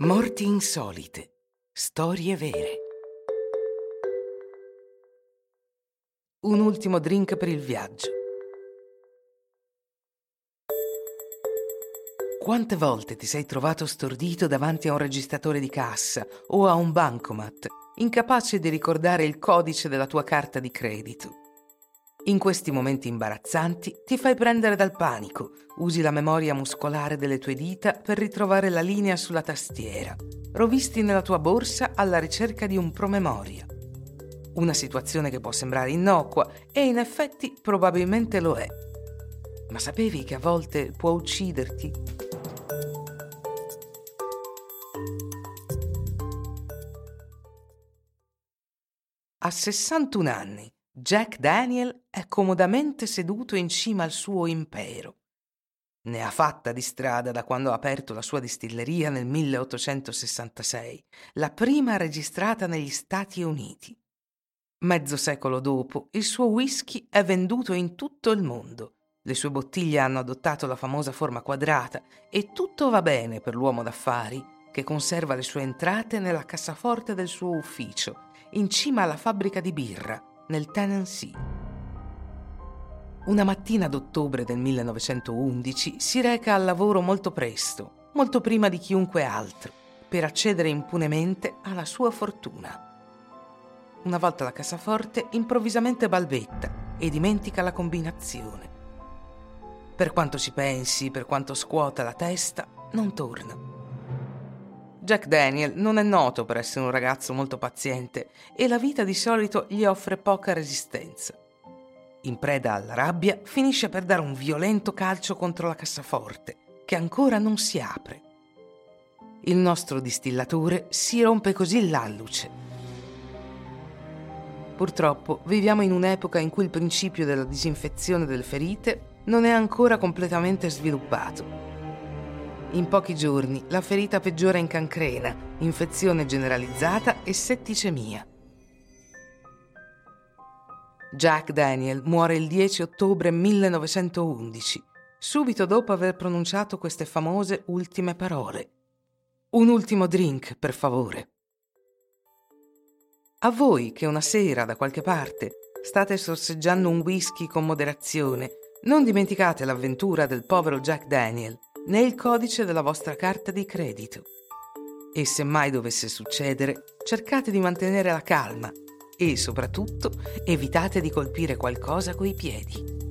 Morti insolite, storie vere. Un ultimo drink per il viaggio. Quante volte ti sei trovato stordito davanti a un registratore di cassa o a un bancomat, incapace di ricordare il codice della tua carta di credito? In questi momenti imbarazzanti ti fai prendere dal panico, usi la memoria muscolare delle tue dita per ritrovare la linea sulla tastiera, rovisti nella tua borsa alla ricerca di un promemoria. Una situazione che può sembrare innocua e in effetti probabilmente lo è. Ma sapevi che a volte può ucciderti? A 61 anni, Jack Daniel è comodamente seduto in cima al suo impero. Ne ha fatta di strada da quando ha aperto la sua distilleria nel 1866, la prima registrata negli Stati Uniti. Mezzo secolo dopo, il suo whisky è venduto in tutto il mondo, le sue bottiglie hanno adottato la famosa forma quadrata e tutto va bene per l'uomo d'affari che conserva le sue entrate nella cassaforte del suo ufficio, in cima alla fabbrica di birra, nel Tennessee. Una mattina d'ottobre del 1911 si reca al lavoro molto presto, molto prima di chiunque altro, per accedere impunemente alla sua fortuna. Una volta la cassaforte, improvvisamente balbetta e dimentica la combinazione. Per quanto ci pensi, per quanto scuota la testa, non torna. Jack Daniel non è noto per essere un ragazzo molto paziente e la vita di solito gli offre poca resistenza. In preda alla rabbia, finisce per dare un violento calcio contro la cassaforte, che ancora non si apre. Il nostro distillatore si rompe così l'alluce. Purtroppo viviamo in un'epoca in cui il principio della disinfezione delle ferite non è ancora completamente sviluppato. In pochi giorni la ferita peggiora in cancrena, infezione generalizzata e setticemia. Jack Daniel muore il 10 ottobre 1911, subito dopo aver pronunciato queste famose ultime parole. Un ultimo drink, per favore. A voi che una sera da qualche parte state sorseggiando un whisky con moderazione, non dimenticate l'avventura del povero Jack Daniel, né il codice della vostra carta di credito. E se mai dovesse succedere, cercate di mantenere la calma e, soprattutto, evitate di colpire qualcosa coi piedi.